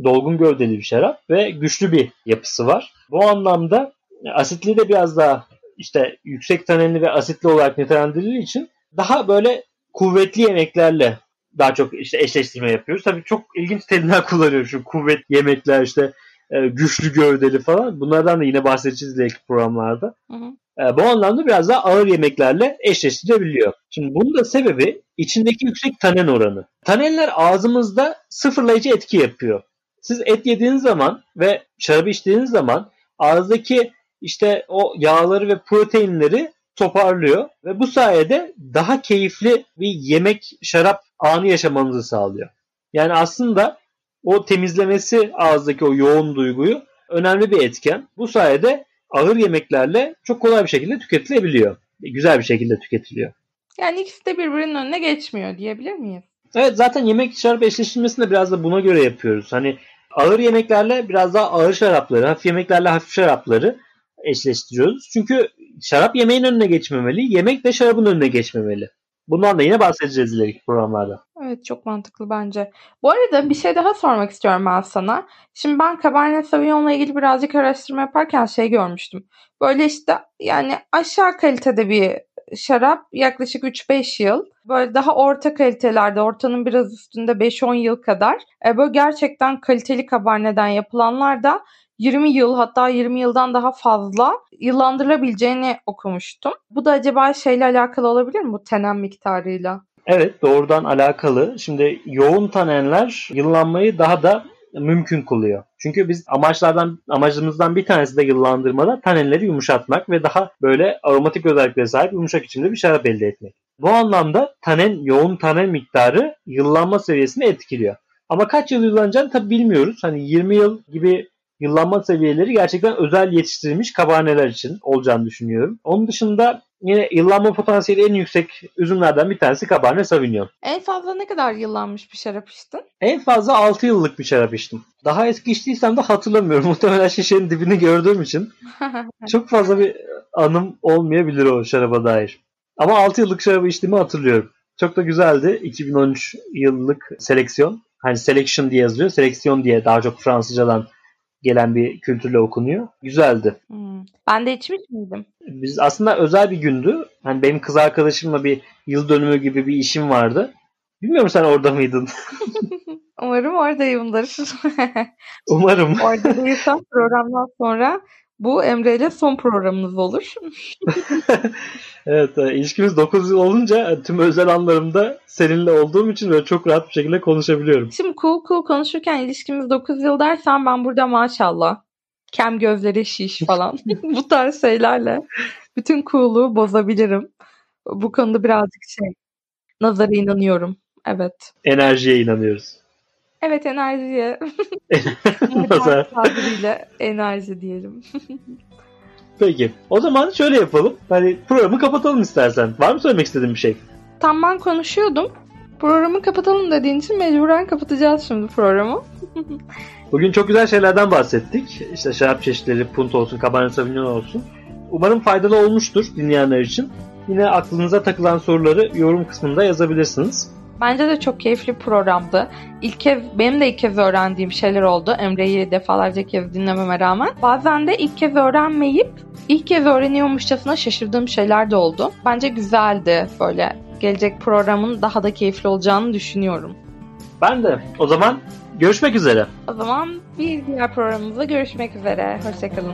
Dolgun gövdeli bir şarap ve güçlü bir yapısı var. Bu anlamda asitli de biraz daha işte yüksek tanenli ve asitli olarak nitelendirildiği için daha böyle kuvvetli yemeklerle daha çok işte eşleştirme yapıyoruz. Tabii çok ilginç terimler kullanıyoruz. Şu kuvvetli yemekler işte güçlü gövdeli falan. Bunlardan da yine bahsedeceğiz ileriki programlarda. Bu anlamda biraz daha ağır yemeklerle eşleştirebiliyor. Şimdi bunun da sebebi içindeki yüksek tanen oranı. Tanenler ağzımızda sıfırlayıcı etki yapıyor. Siz et yediğiniz zaman ve şarabı içtiğiniz zaman ağızdaki işte o yağları ve proteinleri toparlıyor ve bu sayede daha keyifli bir yemek şarap anı yaşamanızı sağlıyor. Yani aslında o temizlemesi ağızdaki o yoğun duyguyu önemli bir etken. Bu sayede ağır yemeklerle çok kolay bir şekilde tüketilebiliyor. Güzel bir şekilde tüketiliyor. Yani ikisi de birbirinin önüne geçmiyor diyebilir miyiz? Evet zaten yemek şarap eşleştirmesini de biraz da buna göre yapıyoruz. Hani ağır yemeklerle biraz daha ağır şarapları, hafif yemeklerle hafif şarapları eşleştiriyoruz. Çünkü şarap yemeğin önüne geçmemeli, yemek de şarabın önüne geçmemeli. Bundan da yine bahsedeceğiz ileriki programlarda. Evet, çok mantıklı bence. Bu arada bir şey daha sormak istiyorum ben sana. Şimdi ben Cabernet Sauvignon'la ilgili birazcık araştırma yaparken şey görmüştüm. Böyle işte yani aşağı kalitede bir şarap yaklaşık 3-5 yıl. Böyle daha orta kalitelerde, ortanın biraz üstünde 5-10 yıl kadar. Böyle gerçekten kaliteli Cabernet'den yapılanlar da 20 yıl hatta 20 yıldan daha fazla yıllandırabileceğini okumuştum. Bu da acaba şeyle alakalı olabilir mi, bu tenen miktarıyla? Evet, doğrudan alakalı. Şimdi yoğun tanenler yıllanmayı daha da mümkün kılıyor. Çünkü biz amacımızdan bir tanesi de yıllandırmada tanenleri yumuşatmak ve daha böyle aromatik özelliklere sahip yumuşak içimli bir şarap elde etmek. Bu anlamda yoğun tanen miktarı yıllanma seviyesini etkiliyor. Ama kaç yıl yıllanacağını tabii bilmiyoruz. Hani 20 yıl gibi yıllanma seviyeleri gerçekten özel yetiştirilmiş kabarneler için olacağını düşünüyorum. Onun dışında yine yıllanma potansiyeli en yüksek üzümlerden bir tanesi Cabernet Sauvignon. En fazla ne kadar yıllanmış bir şarap içtin? En fazla 6 yıllık bir şarap içtim. Daha eski içtiysem de hatırlamıyorum. Muhtemelen şişenin dibini gördüğüm için çok fazla bir anım olmayabilir o şaraba dair. Ama 6 yıllık şarabı içtiğimi hatırlıyorum. Çok da güzeldi. 2013 yıllık seleksiyon. Hani selection diye yazıyor. Seleksiyon diye daha çok Fransızcadan gelen bir kültürle okunuyor. Güzeldi. Ben de içmiş miydim? Biz aslında özel bir gündü. Hani benim kız arkadaşımla bir yıl dönümü gibi bir işim vardı. Bilmiyorum, sen orada mıydın? Umarım oradayımdır. Umarım. Orada değilsem programdan sonra bu Emre ile son programımız olur. Evet, ilişkimiz 9 yıl olunca tüm özel anlarımda seninle olduğum için böyle çok rahat bir şekilde konuşabiliyorum. Şimdi cool konuşurken ilişkimiz 9 yıl dersen ben burada maşallah kem gözleri şiş falan bu tarz şeylerle bütün cool'u bozabilirim. Bu konuda birazcık nazara inanıyorum. Evet. Enerjiye inanıyoruz. Evet, enerjiye. Nazar tabiriyle enerji diyelim. Peki. O zaman şöyle yapalım. Hani programı kapatalım istersen. Var mı söylemek istediğin bir şey? Tam ben konuşuyordum. Programı kapatalım dediğin için mecburen kapatacağız şimdi programı. Bugün çok güzel şeylerden bahsettik. İşte şarap çeşitleri, punt olsun, Cabernet Sauvignon olsun. Umarım faydalı olmuştur dinleyenler için. Yine aklınıza takılan soruları yorum kısmında yazabilirsiniz. Bence de çok keyifli programdı. Benim de ilk kez öğrendiğim şeyler oldu. Emre'yi defalarca kez dinlememe rağmen. Bazen de ilk kez öğrenmeyip ilk kez öğreniyormuşçasına şaşırdığım şeyler de oldu. Bence güzeldi böyle. Gelecek programın daha da keyifli olacağını düşünüyorum. Ben de. O zaman görüşmek üzere. O zaman bir diğer programımızda görüşmek üzere. Hoşçakalın.